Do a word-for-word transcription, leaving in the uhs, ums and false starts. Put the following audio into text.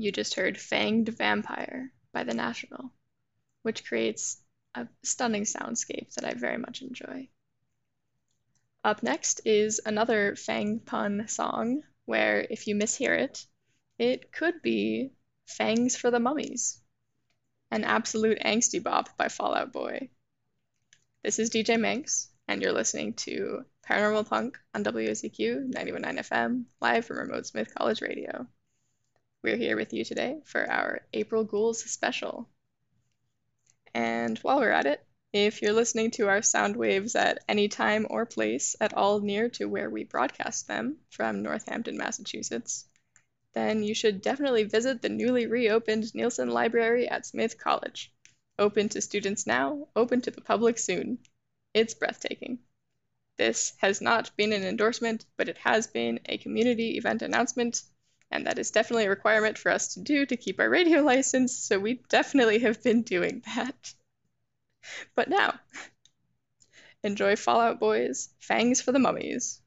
you just heard Fanged Vampire by The National, which creates a stunning soundscape that I very much enjoy. Up next is another Fang pun song, where if you mishear it, it could be Fangs for the Mummies, an absolute angsty bop by Fall Out Boy. This is D J Manx, and you're listening to Paranormal Punk on W S E Q ninety-one point nine F M, live from remote Smith College Radio. We're here with you today for our April Ghouls special. And while we're at it, if you're listening to our sound waves at any time or place at all near to where we broadcast them from Northampton, Massachusetts, then you should definitely visit the newly reopened Nielsen Library at Smith College. Open to students now, open to the public soon. It's breathtaking. This has not been an endorsement, but it has been a community event announcement, and that is definitely a requirement for us to do to keep our radio license, so we definitely have been doing that. But now, enjoy Fall Out Boy's Fangs for the Mummies.